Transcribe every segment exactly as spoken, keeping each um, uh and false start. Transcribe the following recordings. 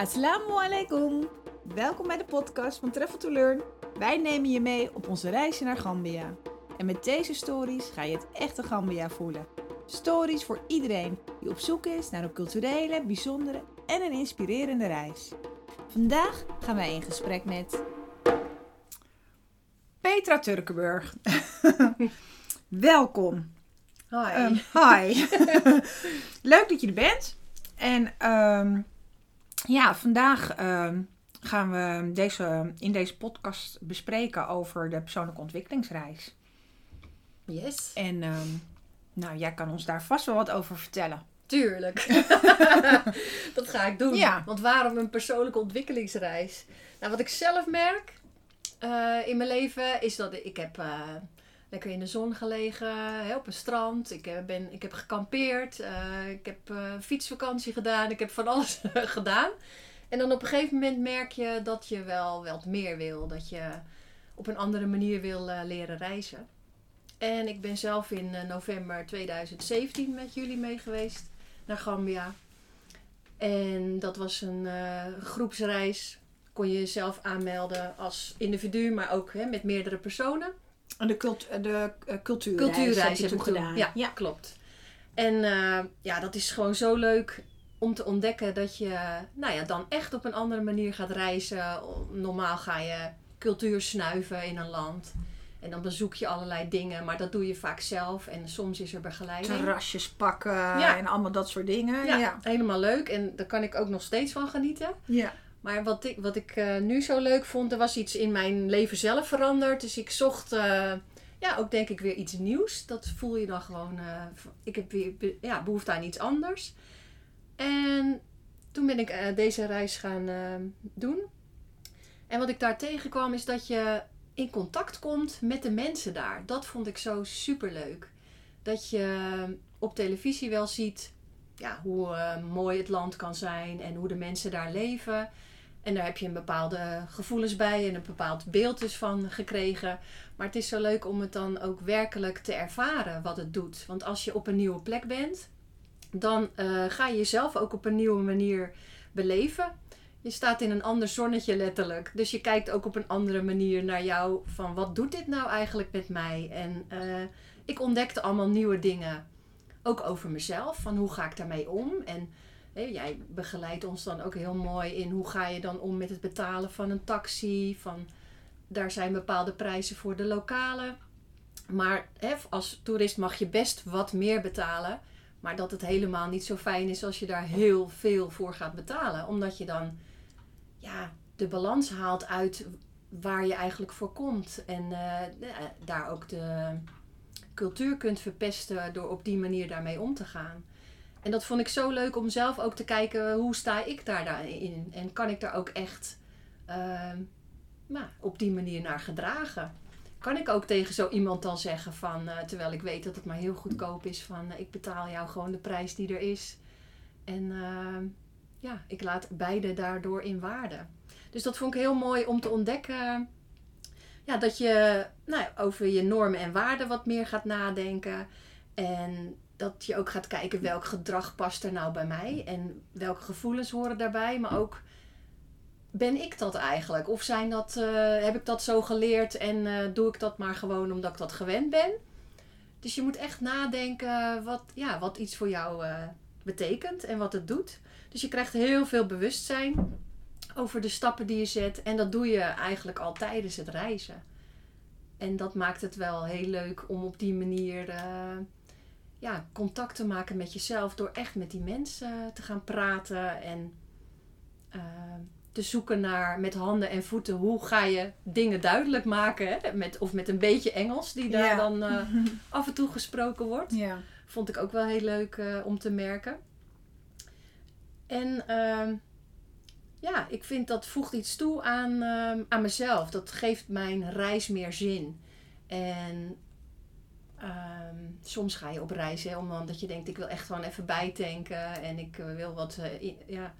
Assalamualaikum. Welkom bij de podcast van Travel to Learn. Wij nemen je mee op onze reisje naar Gambia. En met deze stories ga je het echte Gambia voelen. Stories voor iedereen die op zoek is naar een culturele, bijzondere en een inspirerende reis. Vandaag gaan wij in gesprek met Petra Turkenburg. Welkom. Hi. Um, hi. Leuk dat je er bent. En um, ja, vandaag um, gaan we deze, in deze podcast bespreken over de persoonlijke ontwikkelingsreis. Yes. En um, nou, jij kan ons daar vast wel wat over vertellen. Tuurlijk. Dat ga ik doen. Ja. Want waarom een persoonlijke ontwikkelingsreis? Nou, wat ik zelf merk uh, in mijn leven is dat ik heb... Uh, Lekker in de zon gelegen, hè, op een strand. Ik heb, ben, ik heb gekampeerd. Uh, ik heb uh, fietsvakantie gedaan. Ik heb van alles gedaan. En dan op een gegeven moment merk je dat je wel wat meer wil. Dat je op een andere manier wil uh, leren reizen. En ik ben zelf in uh, november tweeduizend zeventien met jullie mee geweest naar Gambia. En dat was een uh, groepsreis. Kon je jezelf aanmelden als individu, maar ook hè, met meerdere personen. De, cult- de uh, cultuurreis, cultuurreis heb ik gedaan. Ja, ja, klopt. En uh, ja, dat is gewoon zo leuk om te ontdekken dat je nou ja, dan echt op een andere manier gaat reizen. Normaal ga je cultuur snuiven in een land. En dan bezoek je allerlei dingen. Maar dat doe je vaak zelf. En soms is er begeleiding. Terrasjes pakken ja. En allemaal dat soort dingen. Ja, ja, helemaal leuk. En daar kan ik ook nog steeds van genieten. Ja. Maar wat ik, wat ik uh, nu zo leuk vond, er was iets in mijn leven zelf veranderd. Dus ik zocht uh, ja, ook denk ik weer iets nieuws. Dat voel je dan gewoon, uh, ik heb weer be- ja, behoefte aan iets anders. En toen ben ik uh, deze reis gaan uh, doen. En wat ik daar tegenkwam is dat je in contact komt met de mensen daar. Dat vond ik zo superleuk. Dat je op televisie wel ziet... Ja, hoe uh, mooi het land kan zijn en hoe de mensen daar leven. En daar heb je een bepaalde gevoelens bij en een bepaald beeld dus van gekregen. Maar het is zo leuk om het dan ook werkelijk te ervaren wat het doet. Want als je op een nieuwe plek bent, dan uh, ga je jezelf ook op een nieuwe manier beleven. Je staat in een ander zonnetje letterlijk. Dus je kijkt ook op een andere manier naar jou van wat doet dit nou eigenlijk met mij? En uh, ik ontdekte allemaal nieuwe dingen. Ook over mezelf, van hoe ga ik daarmee om? En hé, jij begeleidt ons dan ook heel mooi in hoe ga je dan om met het betalen van een taxi. Van, daar zijn bepaalde prijzen voor de lokalen. Maar hé, als toerist mag je best wat meer betalen. Maar dat het helemaal niet zo fijn is als je daar heel veel voor gaat betalen. Omdat je dan ja, de balans haalt uit waar je eigenlijk voor komt. En uh, daar ook de... cultuur kunt verpesten door op die manier daarmee om te gaan. En dat vond ik zo leuk om zelf ook te kijken hoe sta ik daar daarin en kan ik daar ook echt uh, nou, op die manier naar gedragen. Kan ik ook tegen zo iemand dan zeggen van, uh, terwijl ik weet dat het maar heel goedkoop is, van uh, ik betaal jou gewoon de prijs die er is. En uh, ja, ik laat beide daardoor in waarde. Dus dat vond ik heel mooi om te ontdekken. Ja, dat je nou, over je normen en waarden wat meer gaat nadenken. En dat je ook gaat kijken welk gedrag past er nou bij mij. En welke gevoelens horen daarbij. Maar ook, ben ik dat eigenlijk? Of zijn dat, uh, heb ik dat zo geleerd en uh, doe ik dat maar gewoon omdat ik dat gewend ben? Dus je moet echt nadenken wat, ja, wat iets voor jou uh, betekent en wat het doet. Dus je krijgt heel veel bewustzijn over de stappen die je zet. En dat doe je eigenlijk al tijdens het reizen. En dat maakt het wel heel leuk om op die manier uh, ja, contact te maken met jezelf. Door echt met die mensen te gaan praten. En uh, te zoeken naar met handen en voeten. Hoe ga je dingen duidelijk maken. Hè? Met, of met een beetje Engels die daar ja. dan uh, af en toe gesproken wordt. Ja. Vond ik ook wel heel leuk uh, om te merken. En... Uh, Ja, ik vind dat voegt iets toe aan, uh, aan mezelf. Dat geeft mijn reis meer zin. En uh, soms ga je op reis, hè, omdat je denkt, ik wil echt gewoon even bijtanken. En ik uh, wil wat, uh, in, ja,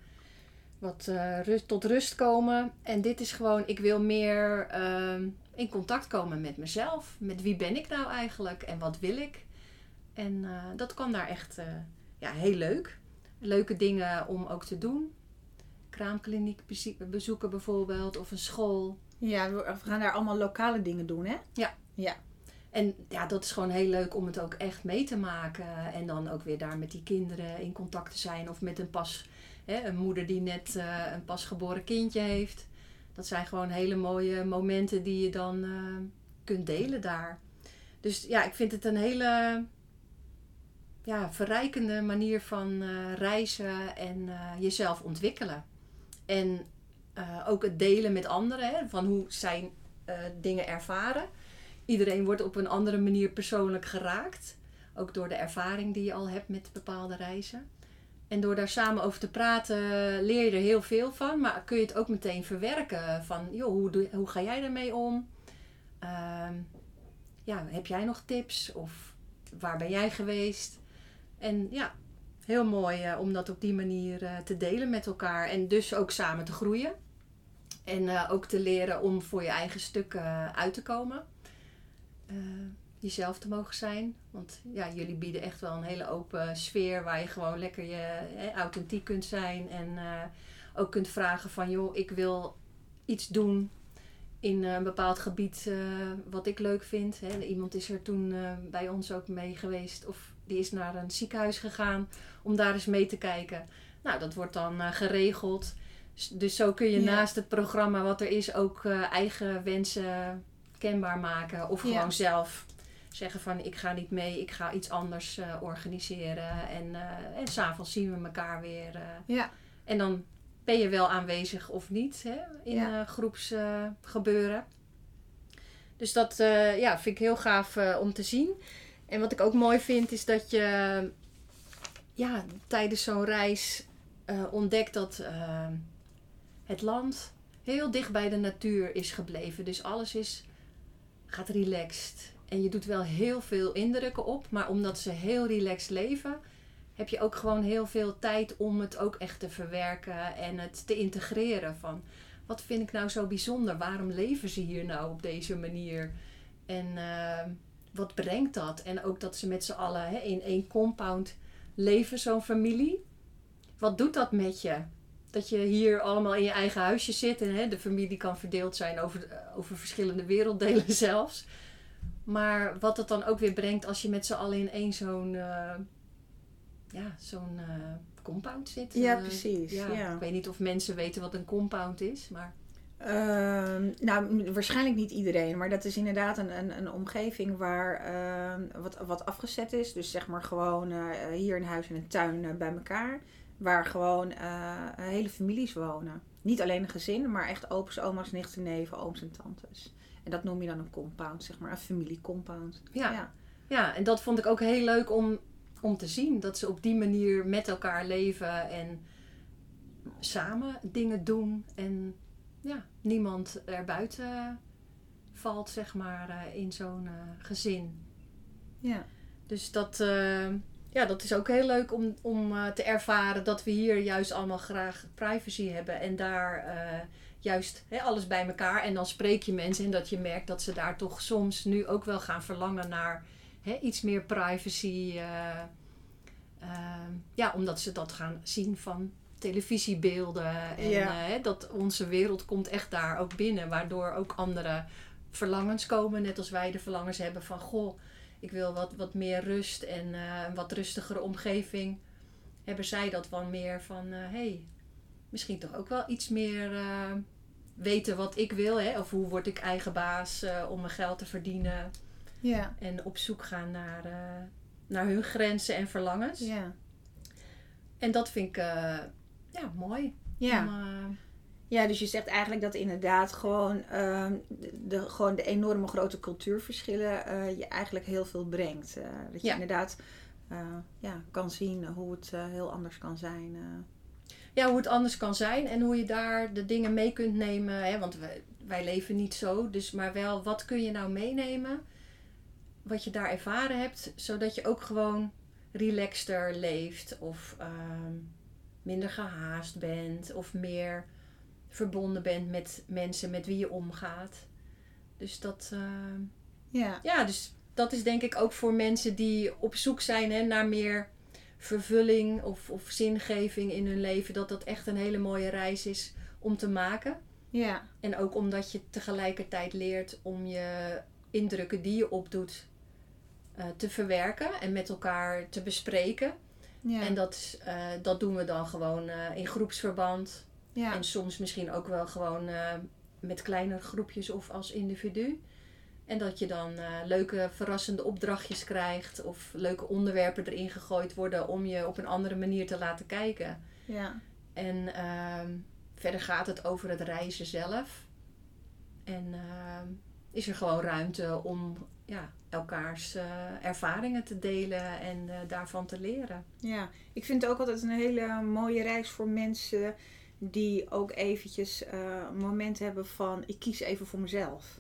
wat uh, rust, tot rust komen. En dit is gewoon, ik wil meer uh, in contact komen met mezelf. Met wie ben ik nou eigenlijk en wat wil ik? En uh, dat kan daar echt uh, ja, heel leuk. Leuke dingen om ook te doen. kraamkliniek bezoeken bijvoorbeeld, of een school. Ja, we gaan daar allemaal lokale dingen doen, hè? Ja. Ja. En ja, dat is gewoon heel leuk om het ook echt mee te maken. En dan ook weer daar met die kinderen in contact te zijn. Of met een pas, hè, een moeder die net uh, een pasgeboren kindje heeft. Dat zijn gewoon hele mooie momenten die je dan uh, kunt delen daar. Dus ja, ik vind het een hele ja, verrijkende manier van uh, reizen en uh, jezelf ontwikkelen. En uh, ook het delen met anderen, hè, van hoe zij uh, dingen ervaren. Iedereen wordt op een andere manier persoonlijk geraakt. Ook door de ervaring die je al hebt met bepaalde reizen. En door daar samen over te praten leer je er heel veel van. Maar kun je het ook meteen verwerken. Van, joh, hoe, doe, hoe ga jij daarmee om? Uh, ja, heb jij nog tips? Of waar ben jij geweest? En ja, heel mooi uh, om dat op die manier uh, te delen met elkaar. En dus ook samen te groeien. En uh, ook te leren om voor je eigen stuk uh, uit te komen. Uh, jezelf te mogen zijn. Want ja, jullie bieden echt wel een hele open sfeer waar je gewoon lekker je hè, authentiek kunt zijn. En uh, ook kunt vragen van joh, ik wil iets doen in een bepaald gebied uh, wat ik leuk vind. Hè. Iemand is er toen uh, bij ons ook mee geweest. Of die is naar een ziekenhuis gegaan om daar eens mee te kijken. Nou, dat wordt dan uh, geregeld. Dus zo kun je ja. naast het programma wat er is ook uh, eigen wensen kenbaar maken of gewoon ja. zelf zeggen van ik ga niet mee, ik ga iets anders uh, organiseren en, uh, en s'avonds zien we elkaar weer. Uh, ja. En dan ben je wel aanwezig of niet hè, in ja. uh, groepsgebeuren. Uh, dus dat uh, ja, vind ik heel gaaf uh, om te zien. En wat ik ook mooi vind is dat je ja, tijdens zo'n reis uh, ontdekt dat uh, het land heel dicht bij de natuur is gebleven. Dus alles is gaat relaxed. En je doet wel heel veel indrukken op. Maar omdat ze heel relaxed leven, heb je ook gewoon heel veel tijd om het ook echt te verwerken en het te integreren. Van, wat vind ik nou zo bijzonder? Waarom leven ze hier nou op deze manier? En uh, wat brengt dat? En ook dat ze met z'n allen hè, in één compound leven, zo'n familie. Wat doet dat met je? Dat je hier allemaal in je eigen huisje zit. En hè, de familie kan verdeeld zijn over, over verschillende werelddelen zelfs. Maar wat het dan ook weer brengt als je met z'n allen in één zo'n uh, ja, zo'n uh, compound zit. Ja, uh, precies. Ja. Ja. Ik weet niet of mensen weten wat een compound is. Maar uh, nou, waarschijnlijk niet iedereen. Maar dat is inderdaad een, een, een omgeving waar uh, wat, wat afgezet is. Dus zeg maar gewoon uh, hier een huis en een tuin uh, bij elkaar. Waar gewoon uh, hele families wonen. Niet alleen een gezin, maar echt opa's, oma's, nichten, neven, ooms en tantes. En dat noem je dan een compound, zeg maar. Een familiecompound. Ja, ja. ja en dat vond ik ook heel leuk om, om te zien. Dat ze op die manier met elkaar leven en samen dingen doen. En ja, niemand erbuiten valt, zeg maar, in zo'n uh, gezin. Ja. Dus dat... Uh, Ja, dat is ook heel leuk om, om uh, te ervaren dat we hier juist allemaal graag privacy hebben. En daar uh, juist he, alles bij elkaar. En dan spreek je mensen en dat je merkt dat ze daar toch soms nu ook wel gaan verlangen naar he, iets meer privacy. Uh, uh, ja, omdat ze dat gaan zien van televisiebeelden. En ja. uh, he, dat onze wereld komt echt daar ook binnen. Waardoor ook andere verlangens komen. Net als wij de verlangens hebben van goh. Ik wil wat, wat meer rust en uh, een wat rustigere omgeving. Hebben zij dat wel meer van, hé, uh, hey, misschien toch ook wel iets meer uh, weten wat ik wil. Hè? Of hoe word ik eigen baas uh, om mijn geld te verdienen. Ja. En op zoek gaan naar, uh, naar hun grenzen en verlangens. Ja. En dat vind ik uh, ja, mooi. Ja. Om, uh, Ja, dus je zegt eigenlijk dat inderdaad gewoon, uh, de, gewoon de enorme grote cultuurverschillen uh, je eigenlijk heel veel brengt. Uh, dat je ja. inderdaad uh, ja, kan zien hoe het uh, heel anders kan zijn. Uh. Ja, hoe het anders kan zijn en hoe je daar de dingen mee kunt nemen. Hè? Want wij, wij leven niet zo, dus maar wel wat kun je nou meenemen wat je daar ervaren hebt. Zodat je ook gewoon relaxter leeft of uh, minder gehaast bent of meer verbonden bent met mensen met wie je omgaat. Dus dat... Uh, ja. ja, dus dat is denk ik ook voor mensen die op zoek zijn hè, naar meer vervulling of, of zingeving in hun leven, dat dat echt een hele mooie reis is om te maken. Ja. En ook omdat je tegelijkertijd leert om je indrukken die je opdoet uh, te verwerken en met elkaar te bespreken. Ja. En dat, uh, dat doen we dan gewoon uh, in groepsverband. Ja. En soms misschien ook wel gewoon uh, met kleinere groepjes of als individu. En dat je dan uh, leuke verrassende opdrachtjes krijgt of leuke onderwerpen erin gegooid worden om je op een andere manier te laten kijken. Ja. En uh, verder gaat het over het reizen zelf. En uh, is er gewoon ruimte om ja, elkaars uh, ervaringen te delen en uh, daarvan te leren. Ja, ik vind het ook altijd een hele mooie reis voor mensen die ook eventjes uh, een moment hebben van ik kies even voor mezelf.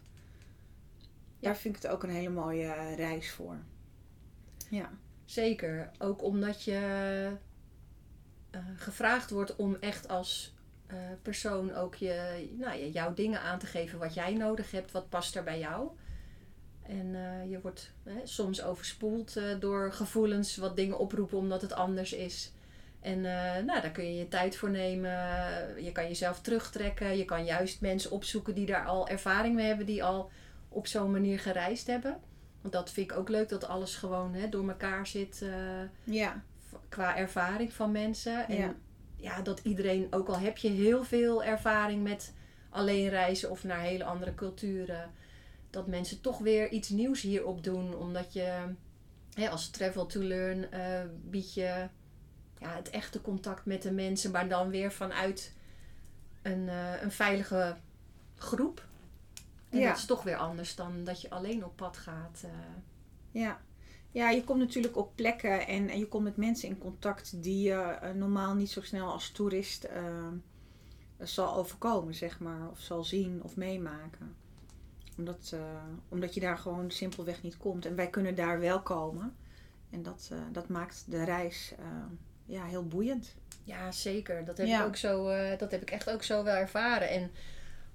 Ja. Daar vind ik het ook een hele mooie reis voor. Ja. Zeker. Ook omdat je uh, gevraagd wordt om echt als uh, persoon ook je, nou, jouw dingen aan te geven wat jij nodig hebt. Wat past er bij jou? En uh, je wordt hè, soms overspoeld uh, door gevoelens wat dingen oproepen omdat het anders is. En uh, nou, daar kun je je tijd voor nemen. Je kan jezelf terugtrekken. Je kan juist mensen opzoeken die daar al ervaring mee hebben. Die al op zo'n manier gereisd hebben. Want dat vind ik ook leuk. Dat alles gewoon hè, door elkaar zit. Uh, ja. Qua ervaring van mensen. En ja. ja, dat iedereen, ook al heb je heel veel ervaring met alleen reizen of naar hele andere culturen. Dat mensen toch weer iets nieuws hierop doen. Omdat je hè, als Travel to Learn uh, bied je ja, het echte contact met de mensen. Maar dan weer vanuit een, uh, een veilige groep. En ja. dat is toch weer anders dan dat je alleen op pad gaat. Uh. Ja. ja, je komt natuurlijk op plekken en, en je komt met mensen in contact die je uh, normaal niet zo snel als toerist uh, zal overkomen, zeg maar. Of zal zien of meemaken. Omdat, uh, omdat je daar gewoon simpelweg niet komt. En wij kunnen daar wel komen. En dat, uh, dat maakt de reis uh, ja, heel boeiend. Ja, zeker. Dat heb, ja. ik ook zo, uh, dat heb ik echt ook zo wel ervaren. En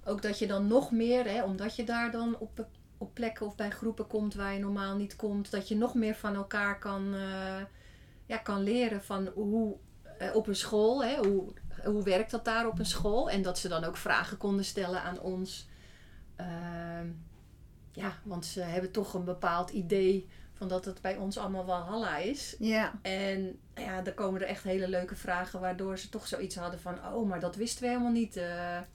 ook dat je dan nog meer, hè, omdat je daar dan op, op plekken of bij groepen komt waar je normaal niet komt. Dat je nog meer van elkaar kan, uh, ja, kan leren van hoe uh, op een school. Hè, hoe, hoe werkt dat daar op een school? En dat ze dan ook vragen konden stellen aan ons. Uh, ja, want ze hebben toch een bepaald idee van dat het bij ons allemaal walhalla is. Ja. En ja, dan komen er echt hele leuke vragen waardoor ze toch zoiets hadden van oh, maar dat wisten we helemaal niet. Uh,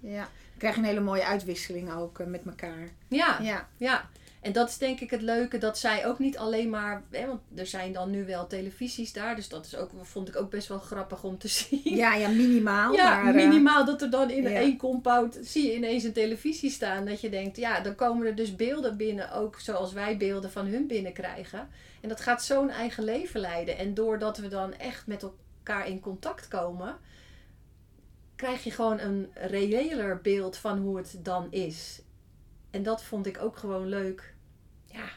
ja. Dan krijg je een hele mooie uitwisseling ook uh, met elkaar. Ja. ja, ja. En dat is denk ik het leuke dat zij ook niet alleen maar, hè, want er zijn dan nu wel televisies daar, dus dat is ook, vond ik ook best wel grappig om te zien. Ja, ja minimaal. Ja, maar, minimaal dat er dan in ja. één compound zie je ineens een televisie staan. Dat je denkt, ja, dan komen er dus beelden binnen, ook zoals wij beelden van hun binnenkrijgen. En dat gaat zo'n eigen leven leiden. En doordat we dan echt met elkaar in contact komen, krijg je gewoon een reëler beeld van hoe het dan is. En dat vond ik ook gewoon leuk. Ja,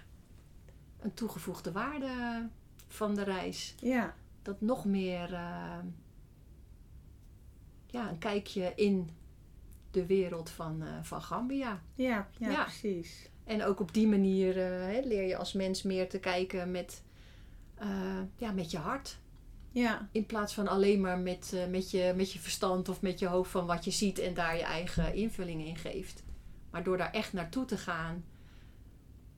een toegevoegde waarde van de reis. Ja. Dat nog meer uh, ja, een kijkje in de wereld van, uh, van Gambia. Ja, ja, ja, precies. En ook op die manier uh, leer je als mens meer te kijken met, uh, ja, met je hart. Ja. In plaats van alleen maar met, uh, met, je, met je verstand of met je hoofd van wat je ziet en daar je eigen invulling in geeft. Maar door daar echt naartoe te gaan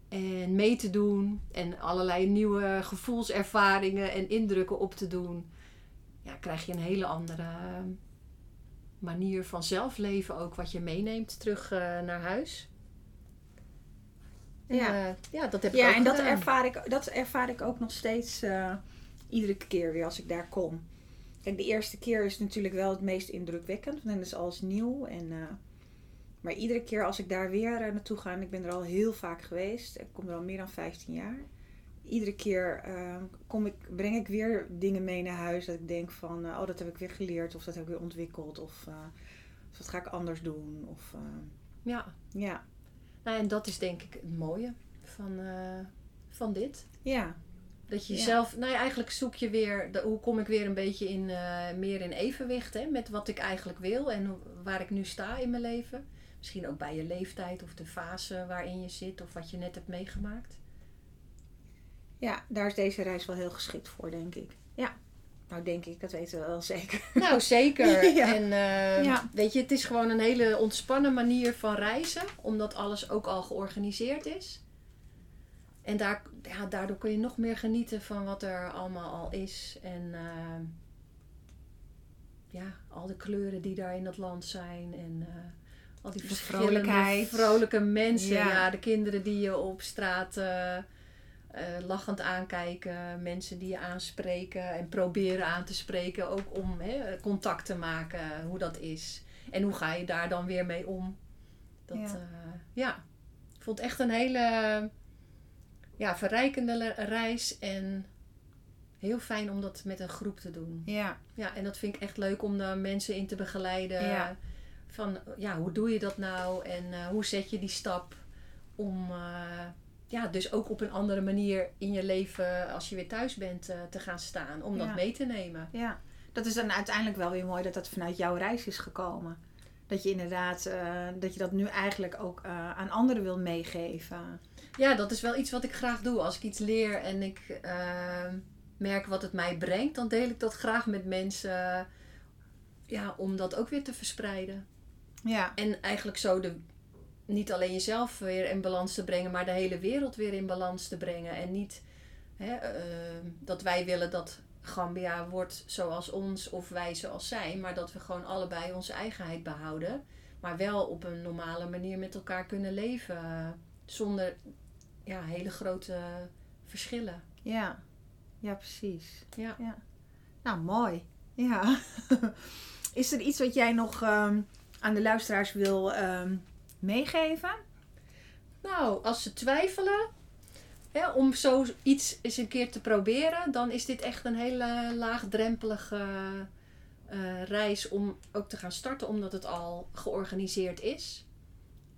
en mee te doen en allerlei nieuwe gevoelservaringen en indrukken op te doen, ja, krijg je een hele andere manier van zelfleven ook wat je meeneemt terug uh, naar huis. En, ja. Uh, ja, dat heb ik ja, ook Ja, en dat ervaar ik, dat ervaar ik ook nog steeds uh, iedere keer weer als ik daar kom. Kijk, de eerste keer is natuurlijk wel het meest indrukwekkend, want dan is alles nieuw en Uh, Maar iedere keer als ik daar weer uh, naartoe ga, en ik ben er al heel vaak geweest, ik kom er al meer dan vijftien jaar. Iedere keer uh, kom ik, breng ik weer dingen mee naar huis dat ik denk van, uh, oh dat heb ik weer geleerd of dat heb ik weer ontwikkeld of, uh, of dat ga ik anders doen. Of, uh, ja. ja. Nou, en dat is denk ik het mooie van, uh, van dit. Ja. Dat je ja. zelf, nou ja, eigenlijk zoek je weer, de, hoe kom ik weer een beetje in, uh, meer in evenwicht hè, met wat ik eigenlijk wil en waar ik nu sta in mijn leven. Misschien ook bij je leeftijd of de fase waarin je zit of wat je net hebt meegemaakt. Ja, daar is deze reis wel heel geschikt voor, denk ik. Ja. Nou, denk ik, dat weten we wel zeker. Nou, zeker. Ja. En uh, ja. weet je, het is gewoon een hele ontspannen manier van reizen. Omdat alles ook al georganiseerd is. En daar, ja, daardoor kun je nog meer genieten van wat er allemaal al is. En uh, ja, al de kleuren die daar in dat land zijn. En uh, al die verschillende vrolijke mensen. Ja. Ja, de kinderen die je op straat... Uh, Uh, lachend aankijken, mensen die je aanspreken en proberen aan te spreken, ook om he, contact te maken, hoe dat is. En hoe ga je daar dan weer mee om? Dat, ja. Uh, ja, ik vond echt een hele ja, verrijkende reis en heel fijn om dat met een groep te doen. Ja. Ja, en dat vind ik echt leuk om de mensen in te begeleiden. Ja. Van, ja, hoe doe je dat nou? En uh, hoe zet je die stap om... Uh, Ja, dus ook op een andere manier in je leven als je weer thuis bent te gaan staan. Om ja. dat mee te nemen. Ja, dat is dan uiteindelijk wel weer mooi dat dat vanuit jouw reis is gekomen. Dat je inderdaad, uh, dat je dat nu eigenlijk ook uh, aan anderen wil meegeven. Ja, dat is wel iets wat ik graag doe. Als ik iets leer en ik uh, merk wat het mij brengt, dan deel ik dat graag met mensen. Ja, om dat ook weer te verspreiden. Ja. En eigenlijk zo de... Niet alleen jezelf weer in balans te brengen, maar de hele wereld weer in balans te brengen. En niet hè, uh, dat wij willen dat Gambia wordt zoals ons of wij zoals zij. Maar dat we gewoon allebei onze eigenheid behouden. Maar wel op een normale manier met elkaar kunnen leven. Zonder ja, hele grote verschillen. Ja, ja precies. Ja. Ja. Nou, mooi. Ja. Is er iets wat jij nog um, aan de luisteraars wil... Um, meegeven? Nou, als ze twijfelen hè, om zoiets eens een keer te proberen, dan is dit echt een hele laagdrempelige uh, reis om ook te gaan starten, omdat het al georganiseerd is.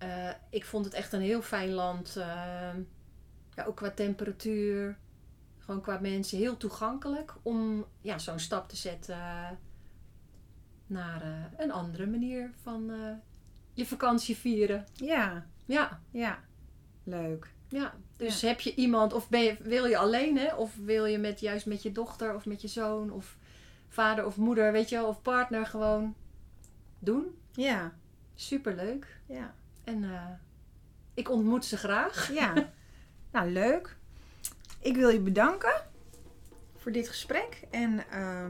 Uh, ik vond het echt een heel fijn land, uh, ja, ook qua temperatuur, gewoon qua mensen, heel toegankelijk om ja, zo'n stap te zetten naar uh, een andere manier van... Uh, je vakantie vieren. Ja. Ja. Ja. Leuk. Ja. Dus ja. heb je iemand of ben je, wil je alleen hè? Of wil je met, juist met je dochter of met je zoon of vader of moeder, weet je wel, of partner gewoon doen. Ja. Superleuk. Ja. En uh, ik ontmoet ze graag. Ja. Nou, leuk. Ik wil je bedanken voor dit gesprek en uh,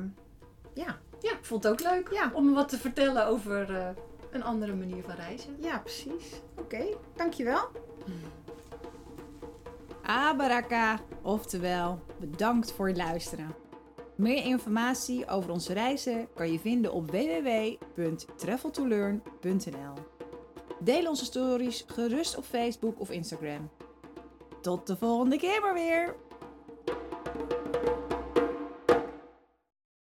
ja. Ja, ik vond het ook leuk ja. om wat te vertellen over... Uh, een andere manier van reizen. Ja, precies. Oké, okay, dankjewel. Abaraka, oftewel, bedankt voor het luisteren. Meer informatie over onze reizen kan je vinden op w w w punt travel to learn punt n l. Deel onze stories gerust op Facebook of Instagram. Tot de volgende keer maar weer!